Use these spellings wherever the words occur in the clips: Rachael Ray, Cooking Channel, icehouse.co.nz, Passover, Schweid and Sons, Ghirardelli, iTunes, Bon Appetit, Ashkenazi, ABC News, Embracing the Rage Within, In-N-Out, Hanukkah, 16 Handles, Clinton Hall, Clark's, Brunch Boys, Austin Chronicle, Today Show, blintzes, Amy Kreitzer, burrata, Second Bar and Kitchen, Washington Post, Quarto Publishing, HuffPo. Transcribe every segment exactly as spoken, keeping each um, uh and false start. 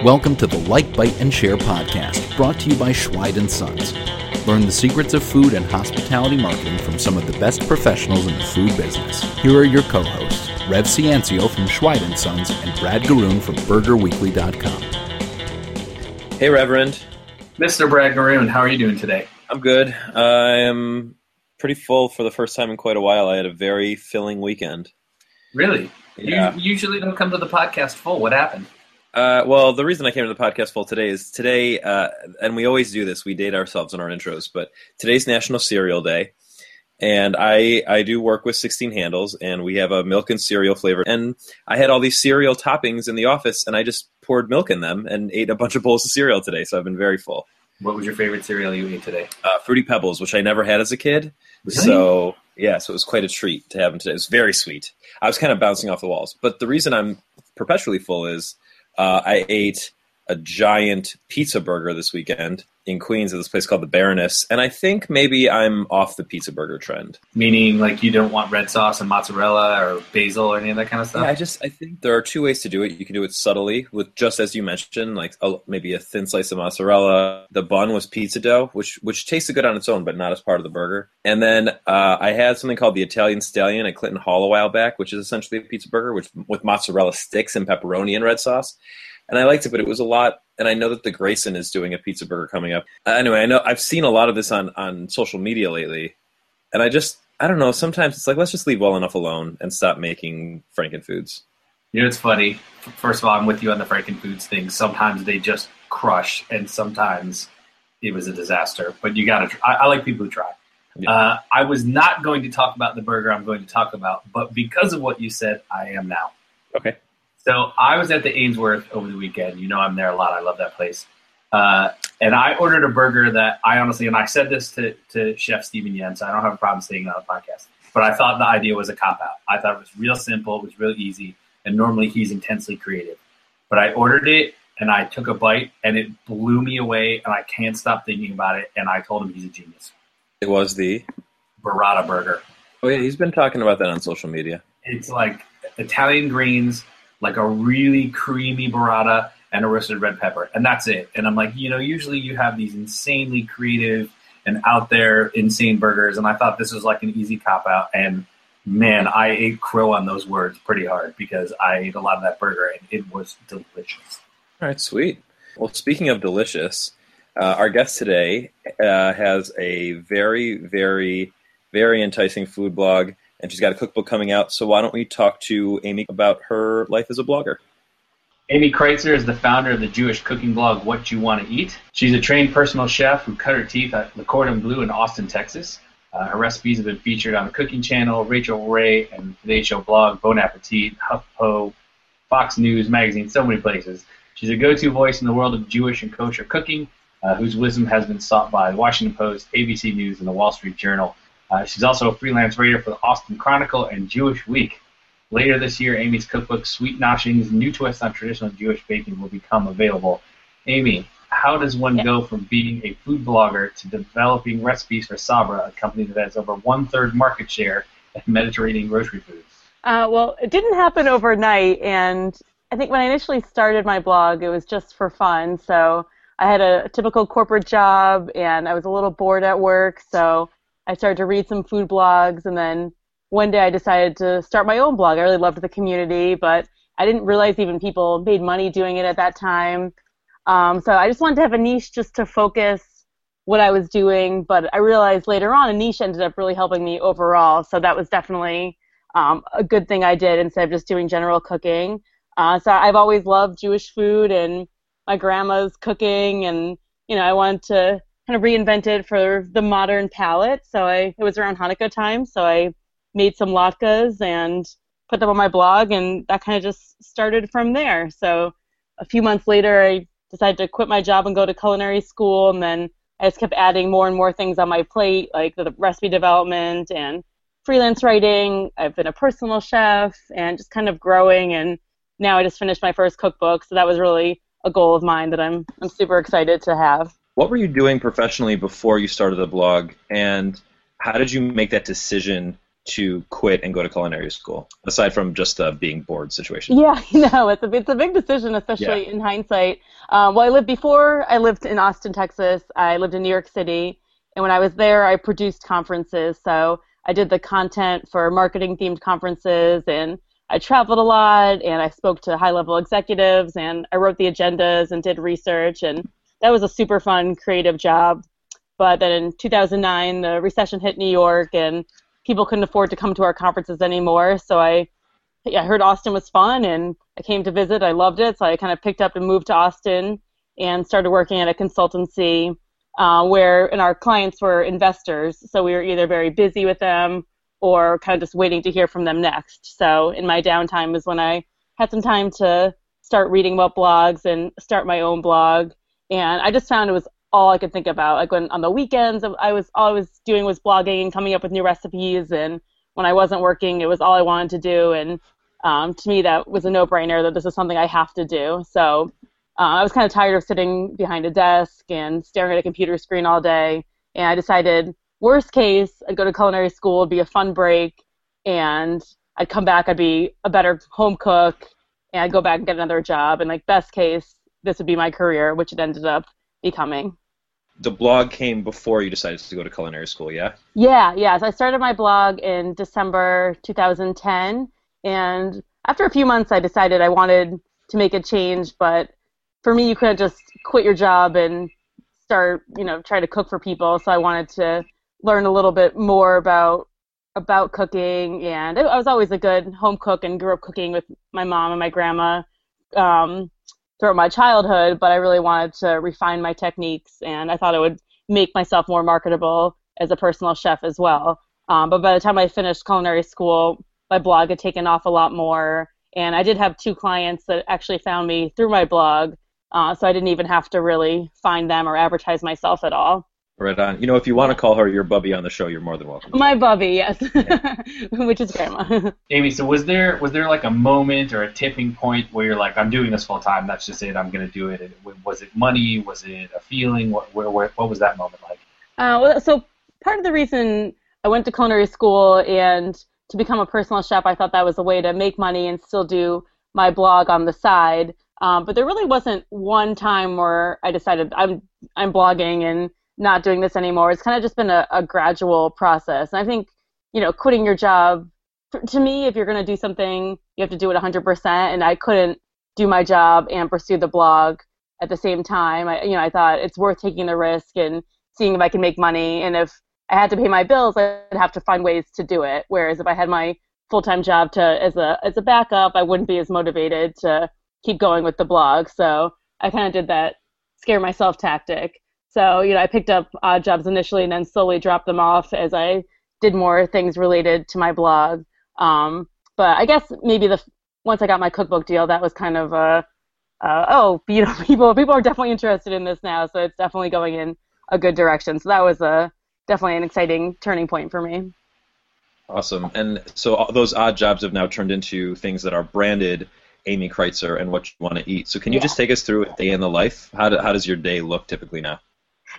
Welcome to the Like, Bite, and Share podcast, brought to you by Schweid and Sons. Learn the secrets of food and hospitality marketing from some of the best professionals in the food business. Here are your co-hosts, Rev Ciancio from Schweid and Sons and Brad Garoon from burger weekly dot com. Hey, Reverend. Mister Brad Garoon, how are you doing today? I'm good. I am pretty full for the first time in quite a while. I had a very filling weekend. Really? Yeah. You usually don't come to the podcast full. What happened? Uh, well, the reason I came to the podcast full today is today, uh, and we always do this, we date ourselves in our intros, but today's National Cereal Day, and I I do work with sixteen handles, and we have a milk and cereal flavor, and I had all these cereal toppings in the office, and I just poured milk in them and ate a bunch of bowls of cereal today, so I've been very full. What was your favorite cereal you ate today? Uh, Fruity Pebbles, which I never had as a kid, really? so... Yeah, so it was quite a treat to have them today. It was very sweet. I was kind of bouncing off the walls. But the reason I'm perpetually full is uh, I ate a giant pizza burger this weekend in Queens at this place called the Baroness. And I think maybe I'm off the pizza burger trend. Meaning, like, you don't want red sauce and mozzarella or basil or any of that kind of stuff? Yeah, I just I think there are two ways to do it. You can do it subtly, with just as you mentioned, like a, maybe a thin slice of mozzarella. The bun was pizza dough, which which tasted good on its own, but not as part of the burger. And then uh, I had something called the Italian Stallion at Clinton Hall a while back, which is essentially a pizza burger which, with mozzarella sticks and pepperoni and red sauce. And I liked it, but it was a lot. And I know that the Grayson is doing a pizza burger coming up. Anyway, I know I've seen a lot of this on, on social media lately. And I just, I don't know, sometimes it's like, let's just leave well enough alone and stop making Frankenfoods. You know, it's funny. First of all, I'm with you on the Frankenfoods thing. Sometimes they just crush, and sometimes it was a disaster. But you got to, I, I like people who try. Yeah. Uh, I was not going to talk about the burger I'm going to talk about, but because of what you said, I am now. Okay. So I was at the Ainsworth over the weekend. You know I'm there a lot. I love that place. Uh, and I ordered a burger that I honestly, and I said this to, to Chef Stephen Yen, so I don't have a problem saying it on the podcast, but I thought the idea was a cop-out. I thought it was real simple. It was real easy. And normally he's intensely creative. But I ordered it, and I took a bite, and it blew me away, and I can't stop thinking about it. And I told him he's a genius. It was the? Burrata burger. Oh, yeah. He's been talking about that on social media. It's like Italian greens, like a really creamy burrata and a roasted red pepper. And that's it. And I'm like, you know, usually you have these insanely creative and out there insane burgers. And I thought this was like an easy cop out. And man, I ate crow on those words pretty hard because I ate a lot of that burger and it was delicious. All right, sweet. Well, speaking of delicious, uh, our guest today uh, has a very, very, very enticing food blog. And she's got a cookbook coming out, so why don't we talk to Amy about her life as a blogger. Amy Kreitzer is the founder of the Jewish cooking blog, What You Want to Eat. She's a trained personal chef who cut her teeth at Le Cordon Bleu in Austin, Texas. Uh, her recipes have been featured on the Cooking Channel, Rachael Ray, and Today Show blog, Bon Appetit, HuffPo, Fox News magazine, so many places. She's a go-to voice in the world of Jewish and kosher cooking, uh, whose wisdom has been sought by the Washington Post, A B C News, and the Wall Street Journal. Uh, she's also a freelance writer for the Austin Chronicle and Jewish Week. Later this year, Amy's cookbook, Sweet Noshings, New Twist on Traditional Jewish Baking, will become available. Amy, how does one yeah. go from being a food blogger to developing recipes for Sabra, a company that has over one-third market share in Mediterranean grocery foods? Uh, well, it didn't happen overnight, and I think when I initially started my blog, it was just for fun. So I had a typical corporate job, and I was a little bored at work, so I started to read some food blogs, and then one day I decided to start my own blog. I really loved the community, but I didn't realize even people made money doing it at that time. Um, so I just wanted to have a niche just to focus what I was doing, but I realized later on a niche ended up really helping me overall, so that was definitely um, a good thing I did instead of just doing general cooking. Uh, so I've always loved Jewish food and my grandma's cooking, and you know I wanted to kind of reinvented for the modern palate. So I it was around Hanukkah time, so I made some latkes and put them on my blog, and that kind of just started from there. So a few months later, I decided to quit my job and go to culinary school, and then I just kept adding more and more things on my plate, like the recipe development and freelance writing. I've been a personal chef and just kind of growing, and now I just finished my first cookbook, so that was really a goal of mine that I'm I'm super excited to have. What were you doing professionally before you started the blog, and how did you make that decision to quit and go to culinary school, aside from just the being bored situation? Yeah, no, it's a, it's a big decision, especially yeah. in hindsight. Um, well, I lived before, I lived in Austin, Texas. I lived in New York City. And when I was there, I produced conferences. So I did the content for marketing-themed conferences, and I traveled a lot, and I spoke to high-level executives, and I wrote the agendas and did research. And that was a super fun, creative job. But then in two thousand nine, the recession hit New York, and people couldn't afford to come to our conferences anymore. So I, I heard Austin was fun, and I came to visit. I loved it. So I kind of picked up and moved to Austin and started working at a consultancy uh, where, and our clients were investors. So we were either very busy with them or kind of just waiting to hear from them next. So in my downtime is when I had some time to start reading about blogs and start my own blog. And I just found it was all I could think about. Like when on the weekends, I was all I was doing was blogging and coming up with new recipes. And when I wasn't working, it was all I wanted to do. And um, to me, that was a no-brainer that this is something I have to do. So uh, I was kind of tired of sitting behind a desk and staring at a computer screen all day. And I decided, worst case, I'd go to culinary school, it'd be a fun break, and I'd come back, I'd be a better home cook, and I'd go back and get another job. And like best case, this would be my career, which it ended up becoming. The blog came before you decided to go to culinary school, yeah? Yeah, yeah. So I started my blog in December two thousand ten, and after a few months I decided I wanted to make a change, but for me you couldn't just quit your job and start, you know, trying to cook for people, so I wanted to learn a little bit more about about cooking, and I was always a good home cook and grew up cooking with my mom and my grandma um, throughout my childhood, but I really wanted to refine my techniques, and I thought it would make myself more marketable as a personal chef as well. Um, but by the time I finished culinary school, my blog had taken off a lot more, and I did have two clients that actually found me through my blog, uh, so I didn't even have to really find them or advertise myself at all. Right on. You know, if you want to call her your bubby on the show, you're more than welcome. My bubby, yes, yeah. Which is grandma. Amy, so was there was there like a moment or a tipping point where you're like, I'm doing this full time. That's just it. I'm going to do it. And was it money? Was it a feeling? What where, where, what was that moment like? Uh, well, so part of the reason I went to culinary school and to become a personal chef, I thought that was a way to make money and still do my blog on the side. Um, but there really wasn't one time where I decided I'm I'm blogging and not doing this anymore. It's kind of just been a, a gradual process. And I think, you know, quitting your job, to me, if you're going to do something, you have to do it one hundred percent. And I couldn't do my job and pursue the blog at the same time. I, you know, I thought it's worth taking the risk and seeing if I can make money. And if I had to pay my bills, I'd have to find ways to do it. Whereas if I had my full-time job to as a as a backup, I wouldn't be as motivated to keep going with the blog. So I kind of did that scare myself tactic. So, you know, I picked up odd jobs initially and then slowly dropped them off as I did more things related to my blog. Um, but I guess maybe the once I got my cookbook deal, that was kind of a, uh, oh, you know, people people are definitely interested in this now, so it's definitely going in a good direction. So that was a, definitely an exciting turning point for me. Awesome. And so all those odd jobs have now turned into things that are branded Amy Kreitzer and What You Want to Eat. So can you yeah. just take us through a day in the life? How, do, how does your day look typically now?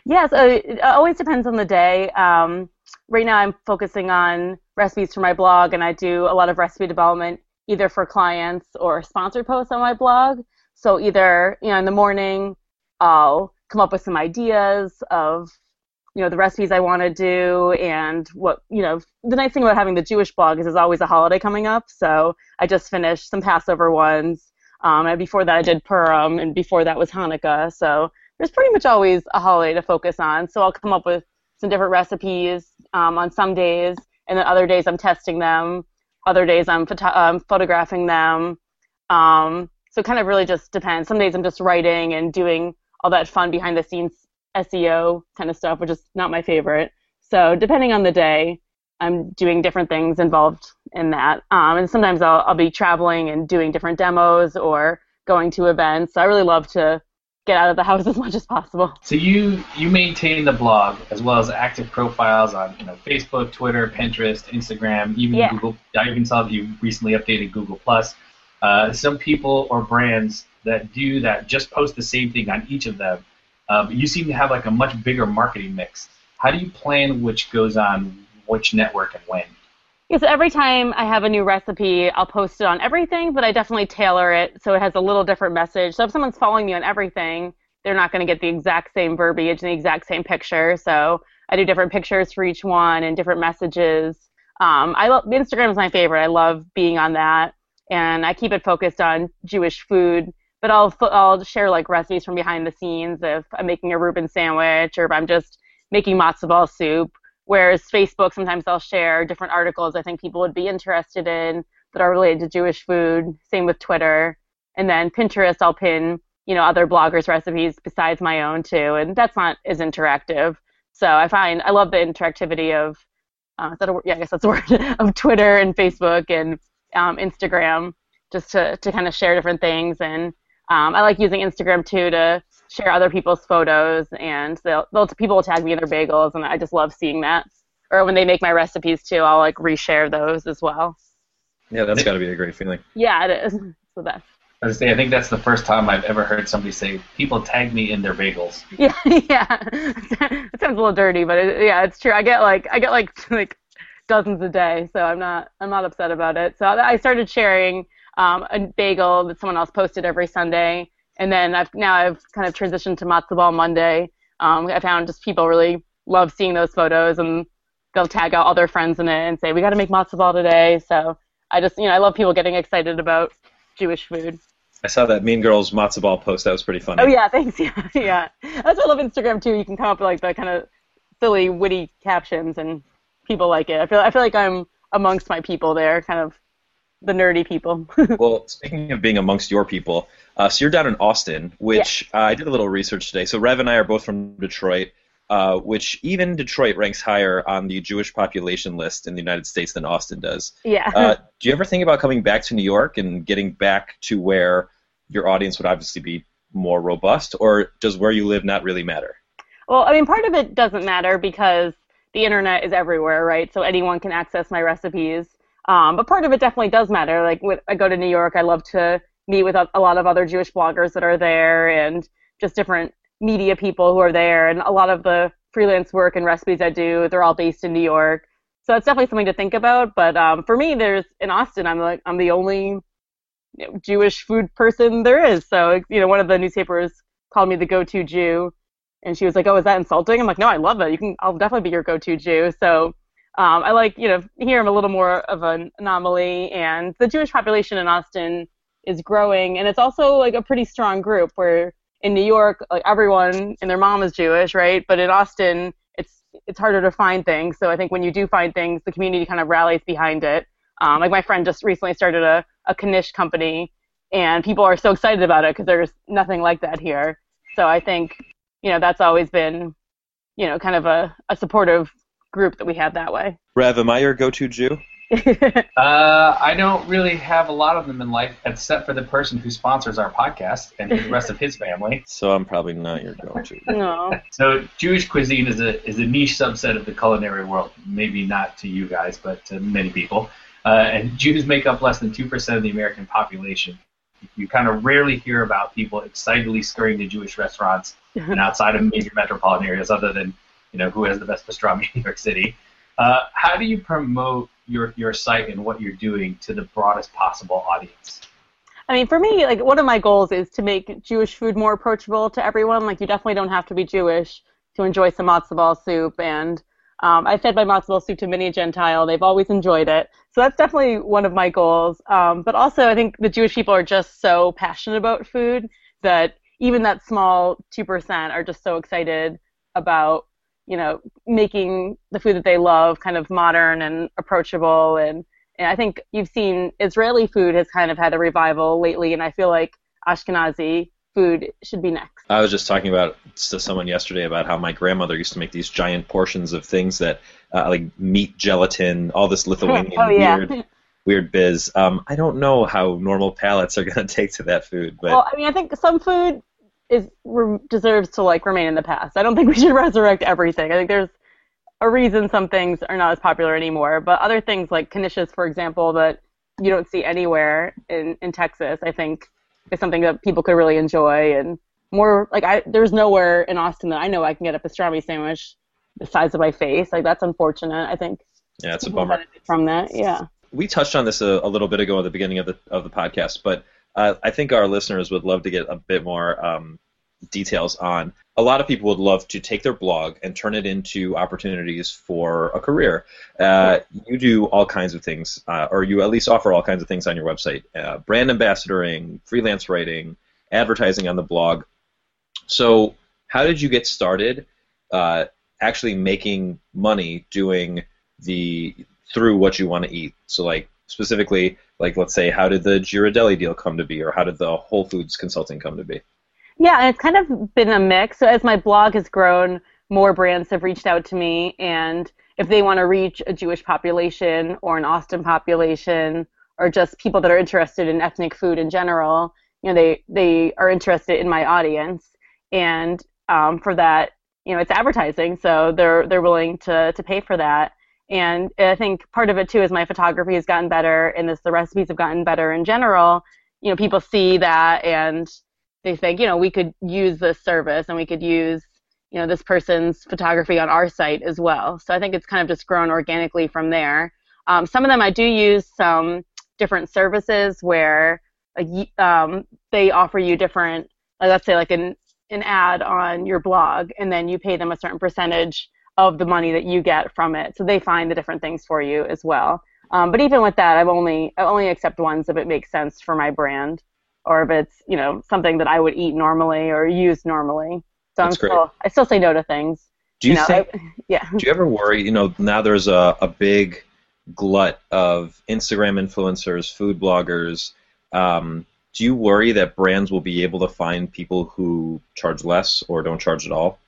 Yes, yeah, so it always depends on the day. Um, right now I'm focusing on recipes for my blog, and I do a lot of recipe development either for clients or sponsored posts on my blog. So either, you know, in the morning I'll come up with some ideas of, you know, the recipes I want to do, and what, you know, the nice thing about having the Jewish blog is there's always a holiday coming up, so I just finished some Passover ones, um, and before that I did Purim, and before that was Hanukkah, so there's pretty much always a holiday to focus on, so I'll come up with some different recipes um, on some days, and then other days I'm testing them, other days I'm photo- um, photographing them, um, so it kind of really just depends. Some days I'm just writing and doing all that fun behind-the-scenes S E O kind of stuff, which is not my favorite, so depending on the day, I'm doing different things involved in that, um, and sometimes I'll, I'll be traveling and doing different demos or going to events, so I really love to get out of the house as much as possible. So you you maintain the blog as well as active profiles on, you know, Facebook, Twitter, Pinterest, Instagram, even yeah. Google. I even saw that you recently updated Google Plus. Uh, some people or brands that do that just post the same thing on each of them. Uh, but you seem to have like a much bigger marketing mix. How do you plan which goes on which network and when? Because every time I have a new recipe, I'll post it on everything, but I definitely tailor it so it has a little different message. So if someone's following me on everything, they're not going to get the exact same verbiage and the exact same picture. So I do different pictures for each one and different messages. Um, I love Instagram is my favorite. I love being on that, and I keep it focused on Jewish food. But I'll I'll share like recipes from behind the scenes if I'm making a Reuben sandwich or if I'm just making matzo ball soup. Whereas Facebook, sometimes I'll share different articles I think people would be interested in that are related to Jewish food. Same with Twitter, and then Pinterest, I'll pin you know other bloggers' recipes besides my own too, and that's not as interactive. So I find I love the interactivity of uh, is that a word? Yeah, I guess that's a word of Twitter and Facebook and um, Instagram, just to to kind of share different things. And Um, I like using Instagram, too, to share other people's photos, and they'll, they'll, people will tag me in their bagels, and I just love seeing that. Or when they make my recipes, too, I'll, like, reshare those as well. Yeah, that's got to be a great feeling. Yeah, it is. It's the best. I was saying, I think that's the first time I've ever heard somebody say, people tag me in their bagels. Yeah, yeah. It sounds a little dirty, but, it, yeah, it's true. I get, like, I get like, like dozens a day, so I'm not, I'm not upset about it. So I started sharing Um, a bagel that someone else posted every Sunday, and then I've now I've kind of transitioned to Matzo Ball Monday. Um, I found just people really love seeing those photos, and they'll tag out all their friends in it and say, "We got to make matzo ball today." So I just, you know, I love people getting excited about Jewish food. I saw that Mean Girls matzo ball post. That was pretty funny. Oh yeah, thanks. Yeah, yeah. That's what I love Instagram too. You can come up with like the kind of silly, witty captions, and people like it. I feel I feel like I'm amongst my people there, kind of. The nerdy people. Well, speaking of being amongst your people, uh, so you're down in Austin, which yeah. uh, I did a little research today. So Rev and I are both from Detroit, uh, which even Detroit ranks higher on the Jewish population list in the United States than Austin does. Yeah. Uh, do you ever think about coming back to New York and getting back to where your audience would obviously be more robust, or does where you live not really matter? Well, I mean, part of it doesn't matter because the internet is everywhere, right? So anyone can access my recipes. Um, but part of it definitely does matter. Like, when I go to New York, I love to meet with a, a lot of other Jewish bloggers that are there and just different media people who are there. And a lot of the freelance work and recipes I do, they're all based in New York. So it's definitely something to think about. But um, for me, there's in Austin, I'm like I'm the only you know, Jewish food person there is. So, you know, one of the newspapers called me the go-to Jew, and she was like, "Oh, is that insulting?" I'm like, "No, I love it. You can, I'll definitely be your go-to Jew." So. Um, I like, you know, here I'm a little more of an anomaly, and the Jewish population in Austin is growing, and it's also, like, a pretty strong group, where in New York, like, everyone and their mom is Jewish, right, but in Austin, it's it's harder to find things, so I think when you do find things, the community kind of rallies behind it. Um, like, my friend just recently started a, a knish company, and people are so excited about it, because there's nothing like that here, so I think, you know, that's always been, you know, kind of a, a supportive group that we have that way. Rev, am I your go-to Jew? uh, I don't really have a lot of them in life, except for the person who sponsors our podcast and the rest of his family. So I'm probably not your go-to. No. So Jewish cuisine is a is a niche subset of the culinary world. Maybe not to you guys, but to many people. Uh, and Jews make up less than two percent of the American population. You kind of rarely hear about people excitedly scurrying to Jewish restaurants and outside of major metropolitan areas, other than you know, who has the best pastrami in New York City. Uh, how do you promote your, your site and what you're doing to the broadest possible audience? I mean, for me, like, one of my goals is to make Jewish food more approachable to everyone. Like, you definitely don't have to be Jewish to enjoy some matzo ball soup. And um, I fed my matzo ball soup to many Gentile. They've always enjoyed it. So that's definitely one of my goals. Um, but also, I think the Jewish people are just so passionate about food that even that small two percent are just so excited about you know, making the food that they love kind of modern and approachable. And, and I think you've seen Israeli food has kind of had a revival lately, and I feel like Ashkenazi food should be next. I was just talking about to someone yesterday about how my grandmother used to make these giant portions of things that, uh, like meat, gelatin, all this Lithuanian oh, yeah. weird, weird biz. Um, I don't know how normal palates are going to take to that food. But well, I mean, I think some food is re- deserves to like remain in the past. I don't think we should resurrect everything. I think there's a reason some things are not as popular anymore, but other things like knishes, for example, that you don't see anywhere in, in Texas, I think is something that people could really enjoy. And more like I there's nowhere in Austin that I know I can get a pastrami sandwich the size of my face. Like, that's unfortunate, I think. Yeah, it's a bummer. From that, yeah. We touched on this a, a little bit ago at the beginning of the of the podcast, but uh, I think our listeners would love to get a bit more um, details on. A lot of people would love to take their blog and turn it into opportunities for a career. Uh, you do all kinds of things, uh, or you at least offer all kinds of things on your website. Uh, brand ambassadoring, freelance writing, advertising on the blog. So how did you get started uh, actually making money doing the through What You Want to Eat? So like specifically, like let's say, how did the Ghirardelli deal come to be, or how did the Whole Foods consulting come to be? Yeah, and it's kind of been a mix. So as my blog has grown, more brands have reached out to me, and if they want to reach a Jewish population or an Austin population or just people that are interested in ethnic food in general, you know, they, they are interested in my audience, and um, for that, you know, it's advertising, so they're they're willing to, to pay for that. And I think part of it, too, is my photography has gotten better, and this, the recipes have gotten better in general. You know, people see that, and they think, you know, we could use this service, and we could use, you know, this person's photography on our site as well. So I think it's kind of just grown organically from there. Um, some of them, I do use some different services where a, um, they offer you different, like let's say like an, an ad on your blog, and then you pay them a certain percentage of the money that you get from it, so they find the different things for you as well. Um, but even with that, I've only I only accept ones if it makes sense for my brand, or if it's, you know, something that I would eat normally or use normally. So I'm still, I still say no to things. Do you, you know, think? I, yeah. Do you ever worry? You know, now there's a a big glut of Instagram influencers, food bloggers. Um, do you worry that brands will be able to find people who charge less or don't charge at all?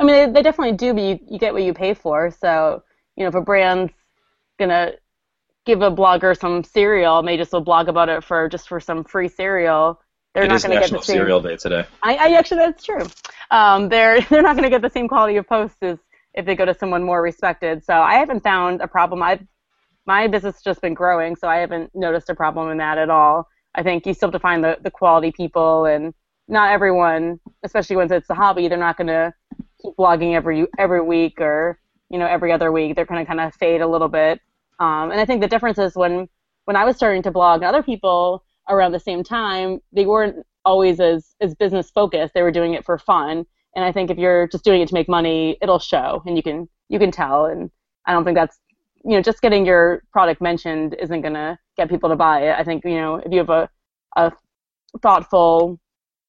I mean, they, they definitely do, but you, you get what you pay for. So, you know, if a brand's going to give a blogger some cereal, and they just will blog about it for just for some free cereal, they're not going to get the same. It is National Cereal Day today. I, I actually, that's true. Um, they're they're not going to get the same quality of posts as if they go to someone more respected. So I haven't found a problem. I've my business has just been growing, so I haven't noticed a problem in that at all. I think you still have to find the, the quality people, and not everyone, especially once it's a hobby, they're not going to blogging every every week or, you know, every other week. They're going to kind of fade a little bit. Um, and I think the difference is when, when I was starting to blog, other people around the same time, they weren't always as, as business focused. They were doing it for fun. And I think if you're just doing it to make money, it'll show, and you can you can tell. And I don't think that's, you know, just getting your product mentioned isn't going to get people to buy it. I think, you know, if you have a, a thoughtful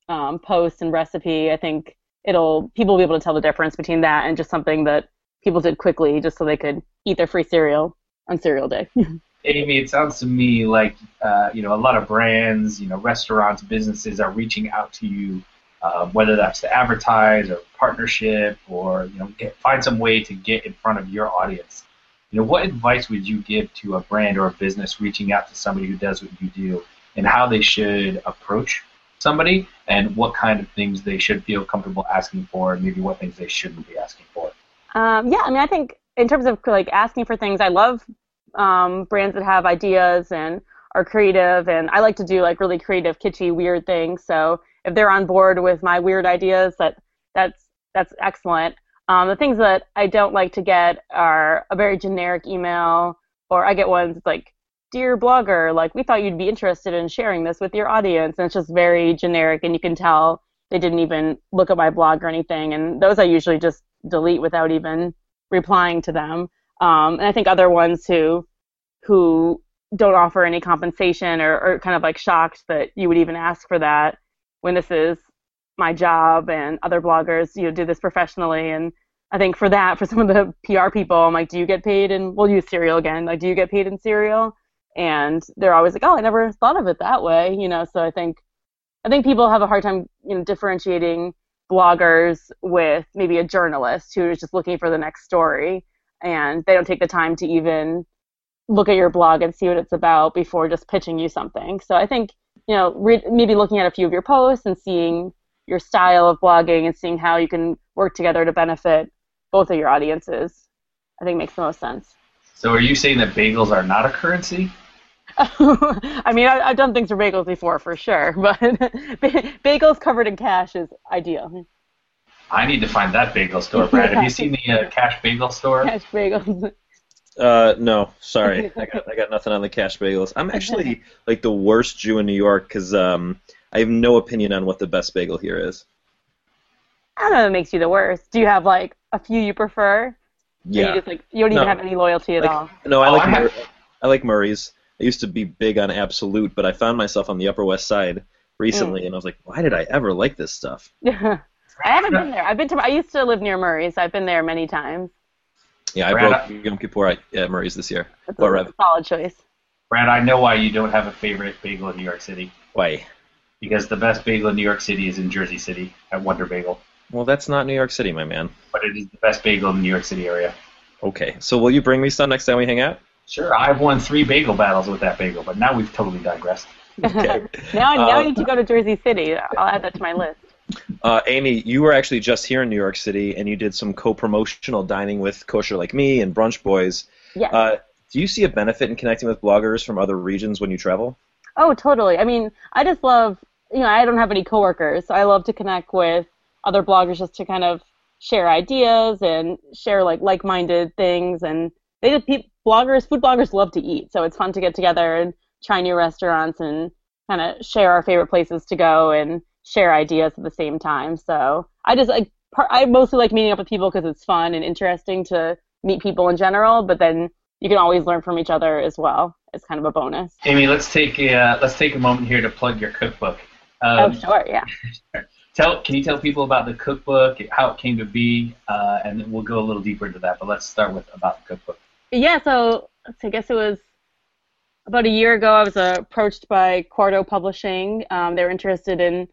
um, post and recipe, I think it'll people will be able to tell the difference between that and just something that people did quickly just so they could eat their free cereal on cereal day. Amy, it sounds to me like uh, you know, a lot of brands, you know, restaurants, businesses are reaching out to you, uh, whether that's to advertise or partnership, or, you know, get, find some way to get in front of your audience. You know, what advice would you give to a brand or a business reaching out to somebody who does what you do, and how they should approach somebody, and what kind of things they should feel comfortable asking for, and maybe what things they shouldn't be asking for? Um, yeah, I mean, I think in terms of like asking for things, I love um, brands that have ideas and are creative, and I like to do like really creative, kitschy, weird things. So if they're on board with my weird ideas, that that's that's excellent. Um, the things that I don't like to get are a very generic email, or I get ones like, "Dear blogger, like we thought you'd be interested in sharing this with your audience," and it's just very generic, and you can tell they didn't even look at my blog or anything, and those I usually just delete without even replying to them. Um, and I think other ones who who don't offer any compensation, or, or kind of like shocked that you would even ask for that, when this is my job and other bloggers, you know, do this professionally. And I think for that, for some of the P R people, I'm like, "Do you get paid in," we'll use cereal again, like, "Do you get paid in cereal?" And they're always like, "Oh, I never thought of it that way," you know. So I think, I think people have a hard time, you know, differentiating bloggers with maybe a journalist who is just looking for the next story, and they don't take the time to even look at your blog and see what it's about before just pitching you something. So I think, you know, re- maybe looking at a few of your posts and seeing your style of blogging and seeing how you can work together to benefit both of your audiences, I think makes the most sense. So are you saying that bagels are not a currency? I mean, I, I've done things for bagels before, for sure, but bagels covered in cash is ideal. I need to find that bagel store, Brad. Have you seen the uh, cash bagel store? Cash bagels. Uh, no, sorry. I got I got nothing on the cash bagels. I'm actually like the worst Jew in New York because um, I have no opinion on what the best bagel here is. I don't know what makes you the worst. Do you have like a few you prefer? Yeah. You, just, like, you don't no. even have any loyalty at like, all. No, I like Mur- I like Murray's. I used to be big on Absolute, but I found myself on the Upper West Side recently, mm. and I was like, why did I ever like this stuff? I haven't been there. I've been to. I used to live near Murray's. So I've been there many times. Yeah, I Brad, broke Yom Kippur at yeah, Murray's this year. That's a Rev? solid choice. Brad, I know why you don't have a favorite bagel in New York City. Why? Because the best bagel in New York City is in Jersey City at Wonder Bagel. Well, that's not New York City, my man. But it is the best bagel in the New York City area. Okay, so will you bring me some next time we hang out? Sure, I've won three bagel battles with that bagel, but now we've totally digressed. Okay. now, now uh, I need to go to Jersey City. I'll add that to my list. Uh, Amy, you were actually just here in New York City, and you did some co-promotional dining with Kosher Like Me and Brunch Boys. Yes. Uh, do you see a benefit in connecting with bloggers from other regions when you travel? Oh, totally. I mean, I just love, you know, I don't have any coworkers, so I love to connect with other bloggers just to kind of share ideas and share, like, like-minded things. And they just, people, bloggers, food bloggers love to eat, so it's fun to get together and try new restaurants and kind of share our favorite places to go and share ideas at the same time. So I just like I mostly like meeting up with people because it's fun and interesting to meet people in general. But then you can always learn from each other as well. It's kind of a bonus. Amy, let's take a, uh, let's take a moment here to plug your cookbook. Um, oh sure, yeah. tell can you tell people about the cookbook, how it came to be, uh, and then we'll go a little deeper into that. But let's start with about the cookbook. Yeah, so, so I guess it was. About a year ago, I was uh, approached by Quarto Publishing. Um, they were interested in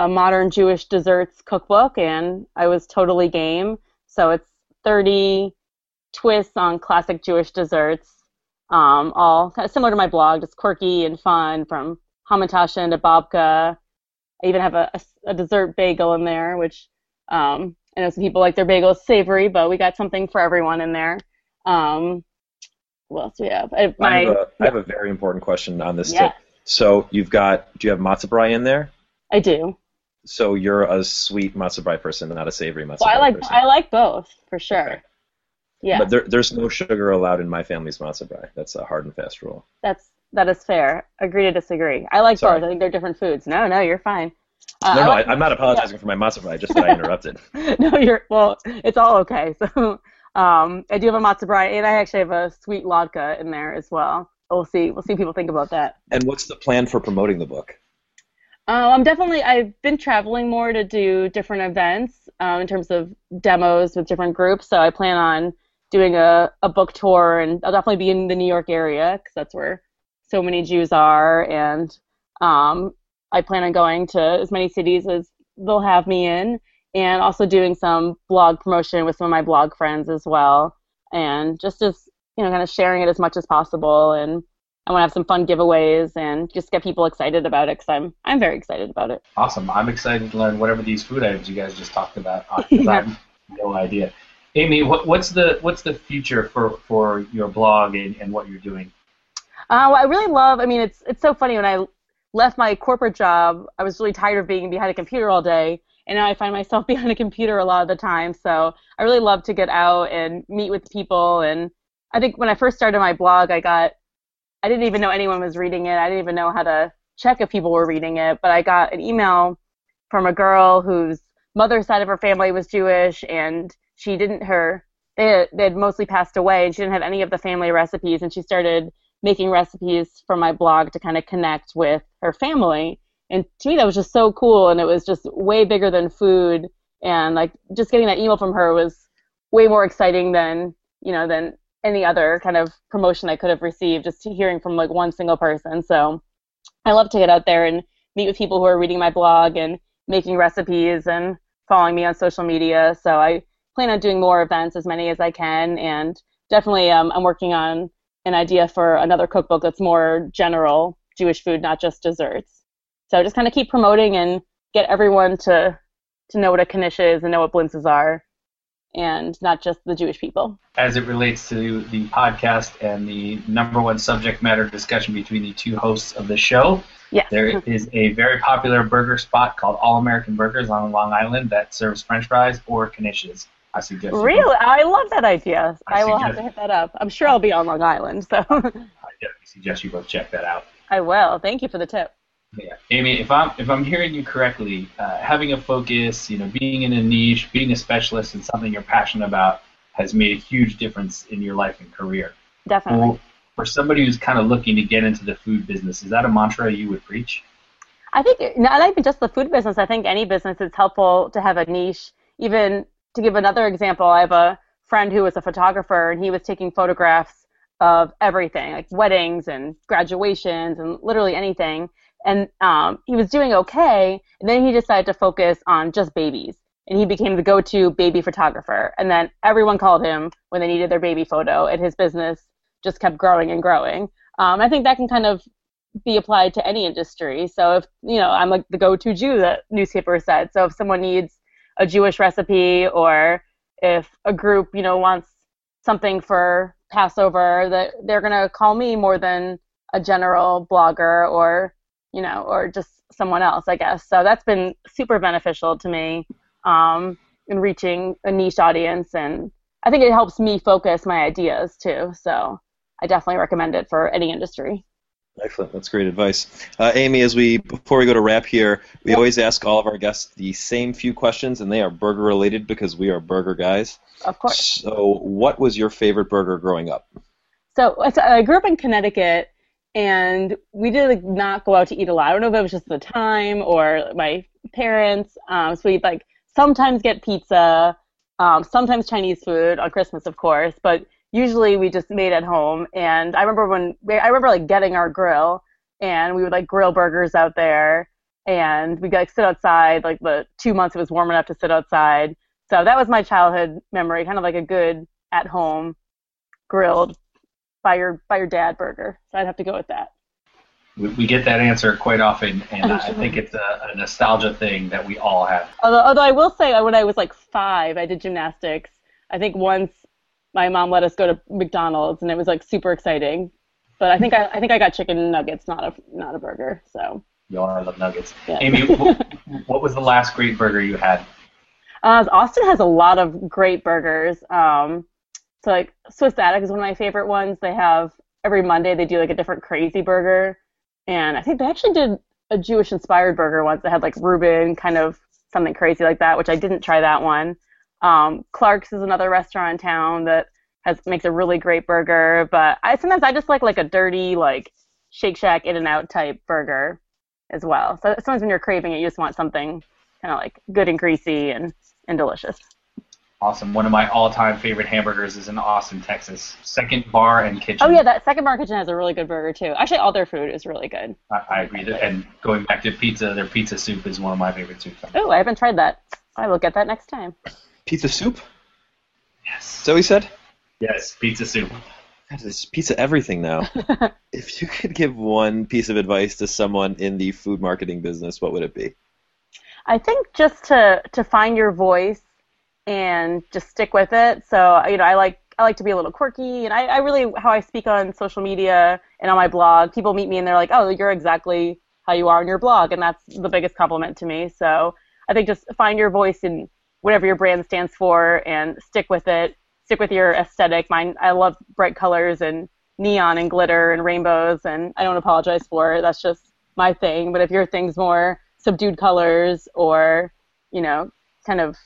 a modern Jewish desserts cookbook, and I was totally game. So it's thirty twists on classic Jewish desserts, um, all kind of similar to my blog, just quirky and fun, from hamantashen to babka. I even have a, a, a dessert bagel in there, which um, I know some people like their bagels savory, but we got something for everyone in there. Um, What else do we have? I, my, I, have a, I have a very important question on this yeah. too. So you've got, do you have matzo brie in there? I do. So you're a sweet matzo brie person, not a savory matzo well, brie I like, person. I like both, for sure. Okay. Yeah. But there, there's no sugar allowed in my family's matzo brie. That's a hard and fast rule. That's, that is fair. Agree to disagree. I like Sorry. both. I think they're different foods. No, no, you're fine. Uh, no, no, I like I, I'm not apologizing yeah. for my matzo brie, just that I interrupted. No, you're, well, it's all okay, so... Um, I do have a matzo brie, and I actually have a sweet ladka in there as well. We'll see. We'll see what people think about that. And what's the plan for promoting the book? Uh, I'm definitely. I've been traveling more to do different events um, in terms of demos with different groups. So I plan on doing a, a book tour, and I'll definitely be in the New York area because that's where so many Jews are. And um, I plan on going to as many cities as they'll have me in. And also doing some blog promotion with some of my blog friends as well, and just as you know, kind of sharing it as much as possible. And I want to have some fun giveaways and just get people excited about it because I'm I'm very excited about it. Awesome! I'm excited to learn whatever these food items you guys just talked about. Yeah. I have no idea. Amy, what, what's the what's the future for, for your blog and, and what you're doing? Uh, well, I really love. I mean, it's it's so funny when I left my corporate job, I was really tired of being behind a computer all day. And now I find myself behind a computer a lot of the time, so I really love to get out and meet with people. And I think when I first started my blog, I got, I didn't even know anyone was reading it. I didn't even know how to check if people were reading it, but I got an email from a girl whose mother's side of her family was Jewish, and she didn't, her, they, they had mostly passed away, and she didn't have any of the family recipes, and she started making recipes for my blog to kind of connect with her family. And to me, that was just so cool, and it was just way bigger than food. And like just getting that email from her was way more exciting than you know than any other kind of promotion I could have received. Just hearing from like one single person. So I love to get out there and meet with people who are reading my blog and making recipes and following me on social media. So I plan on doing more events, as many as I can, and definitely um, I'm working on an idea for another cookbook that's more general Jewish food, not just desserts. So just kind of keep promoting and get everyone to to know what a knish is and know what blintzes are, and not just the Jewish people. As it relates to the podcast and the number one subject matter discussion between the two hosts of the show, yes. There is a very popular burger spot called All American Burgers on Long Island that serves French fries or knishes. I suggest. Really? You I love that idea. I, I will have to hit that up. I'm sure I'll be on Long Island. So. I definitely suggest you go check that out. I will. Thank you for the tip. Yeah, Amy, if I'm if I'm hearing you correctly, uh, having a focus, you know, being in a niche, being a specialist in something you're passionate about, has made a huge difference in your life and career. Definitely. For, for somebody who's kind of looking to get into the food business, is that a mantra you would preach? I think not even just the food business. I think any business, it's helpful to have a niche. Even to give another example, I have a friend who was a photographer, and he was taking photographs of everything, like weddings and graduations and literally anything. And um, he was doing okay, and then he decided to focus on just babies. And he became the go-to baby photographer. And then everyone called him when they needed their baby photo, and his business just kept growing and growing. Um, I think that can kind of be applied to any industry. So if, you know, I'm like the go-to Jew that newspaper said. So if someone needs a Jewish recipe, or if a group, you know, wants something for Passover, that they're going to call me more than a general blogger or, you know, or just someone else, I guess. So that's been super beneficial to me. Um, and reaching a niche audience, and I think it helps me focus my ideas too. So I definitely recommend it for any industry. Excellent, that's great advice, uh, Amy. As we before we go to wrap here, we yep. always ask all of our guests the same few questions, and they are burger related because we are burger guys. Of course. So, what was your favorite burger growing up? So I grew up in Connecticut, and we did like, not go out to eat a lot. I don't know if it was just the time or my parents. Um, so we like. Sometimes get pizza, um, sometimes Chinese food on Christmas, of course, but usually we just made at home. And I remember when I remember like getting our grill, and we would like grill burgers out there, and we'd like sit outside. Like the two months it was warm enough to sit outside. So that was my childhood memory, kind of like a good at-home grilled by your by your dad burger. So I'd have to go with that. We get that answer quite often, and I think it's a, a nostalgia thing that we all have. Although, although I will say, when I was like five, I did gymnastics. I think once my mom let us go to McDonald's, and it was like super exciting. But I think I, I think I got chicken nuggets, not a not a burger. So. You all love nuggets. Yeah. Amy, what, what was the last great burger you had? Uh, Austin has a lot of great burgers. Um, so like Swiss Attic is one of my favorite ones. They have every Monday they do like a different crazy burger. And I think they actually did a Jewish-inspired burger once that had, like, Reuben, kind of something crazy like that, which I didn't try that one. Um, Clark's is another restaurant in town that has makes a really great burger. But I sometimes I just like, like, a dirty, like, Shake Shack In-N-Out type burger as well. So sometimes when you're craving it, you just want something kind of, like, good and greasy and, and delicious. Awesome. One of my all-time favorite hamburgers is in Austin, Texas. Second Bar and Kitchen. Oh, yeah, that Second Bar and Kitchen has a really good burger, too. Actually, all their food is really good. I, I agree. And going back to pizza, their pizza soup is one of my favorite soups. Oh, I haven't tried that. I will get that next time. Pizza soup? Yes. So he said? Yes, pizza soup. God, it's pizza everything now. If you could give one piece of advice to someone in the food marketing business, what would it be? I think just to, to find your voice and just stick with it. So, you know, I like I like to be a little quirky, and I, I really, how I speak on social media and on my blog, people meet me and they're like, oh, you're exactly how you are on your blog, and that's the biggest compliment to me. So I think just find your voice in whatever your brand stands for and stick with it. Stick with your aesthetic. Mine, I love bright colors and neon and glitter and rainbows, and I don't apologize for it. That's just my thing. But if your thing's more subdued colors or, you know, kind of,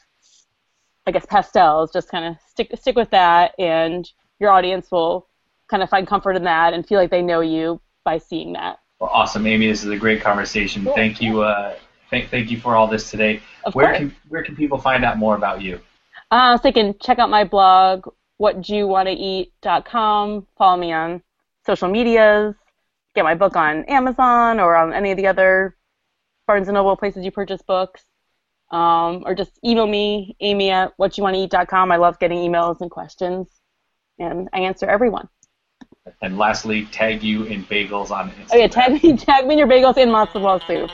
I guess pastels, just kind of stick stick with that, and your audience will kind of find comfort in that and feel like they know you by seeing that. Well, awesome, Amy. This is a great conversation. Cool. Thank you. Uh, thank thank you for all this today. Of where course. can where can people find out more about you? Uh, so they can check out my blog, what you want to eat dot com. Follow me on social medias. Get my book on Amazon or on any of the other Barnes and Noble places you purchase books. Um, or just email me, Amy at what you want to eat dot com. I love getting emails and questions, and I answer everyone. And lastly, tag you in bagels on Instagram. Oh yeah, tag me, tag me in your bagels and matzo ball soup.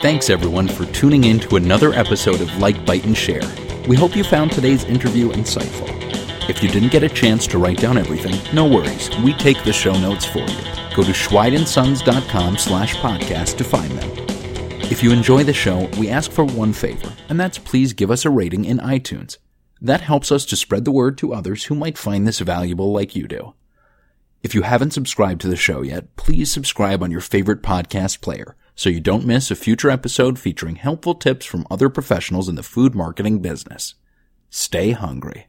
Thanks everyone for tuning in to another episode of Like, Bite, and Share. We hope you found today's interview insightful. If you didn't get a chance to write down everything, no worries. We take the show notes for you. Go to schweidenssons dot com slash podcast to find them. If you enjoy the show, we ask for one favor, and that's please give us a rating in iTunes. That helps us to spread the word to others who might find this valuable like you do. If you haven't subscribed to the show yet, please subscribe on your favorite podcast player so you don't miss a future episode featuring helpful tips from other professionals in the food marketing business. Stay hungry.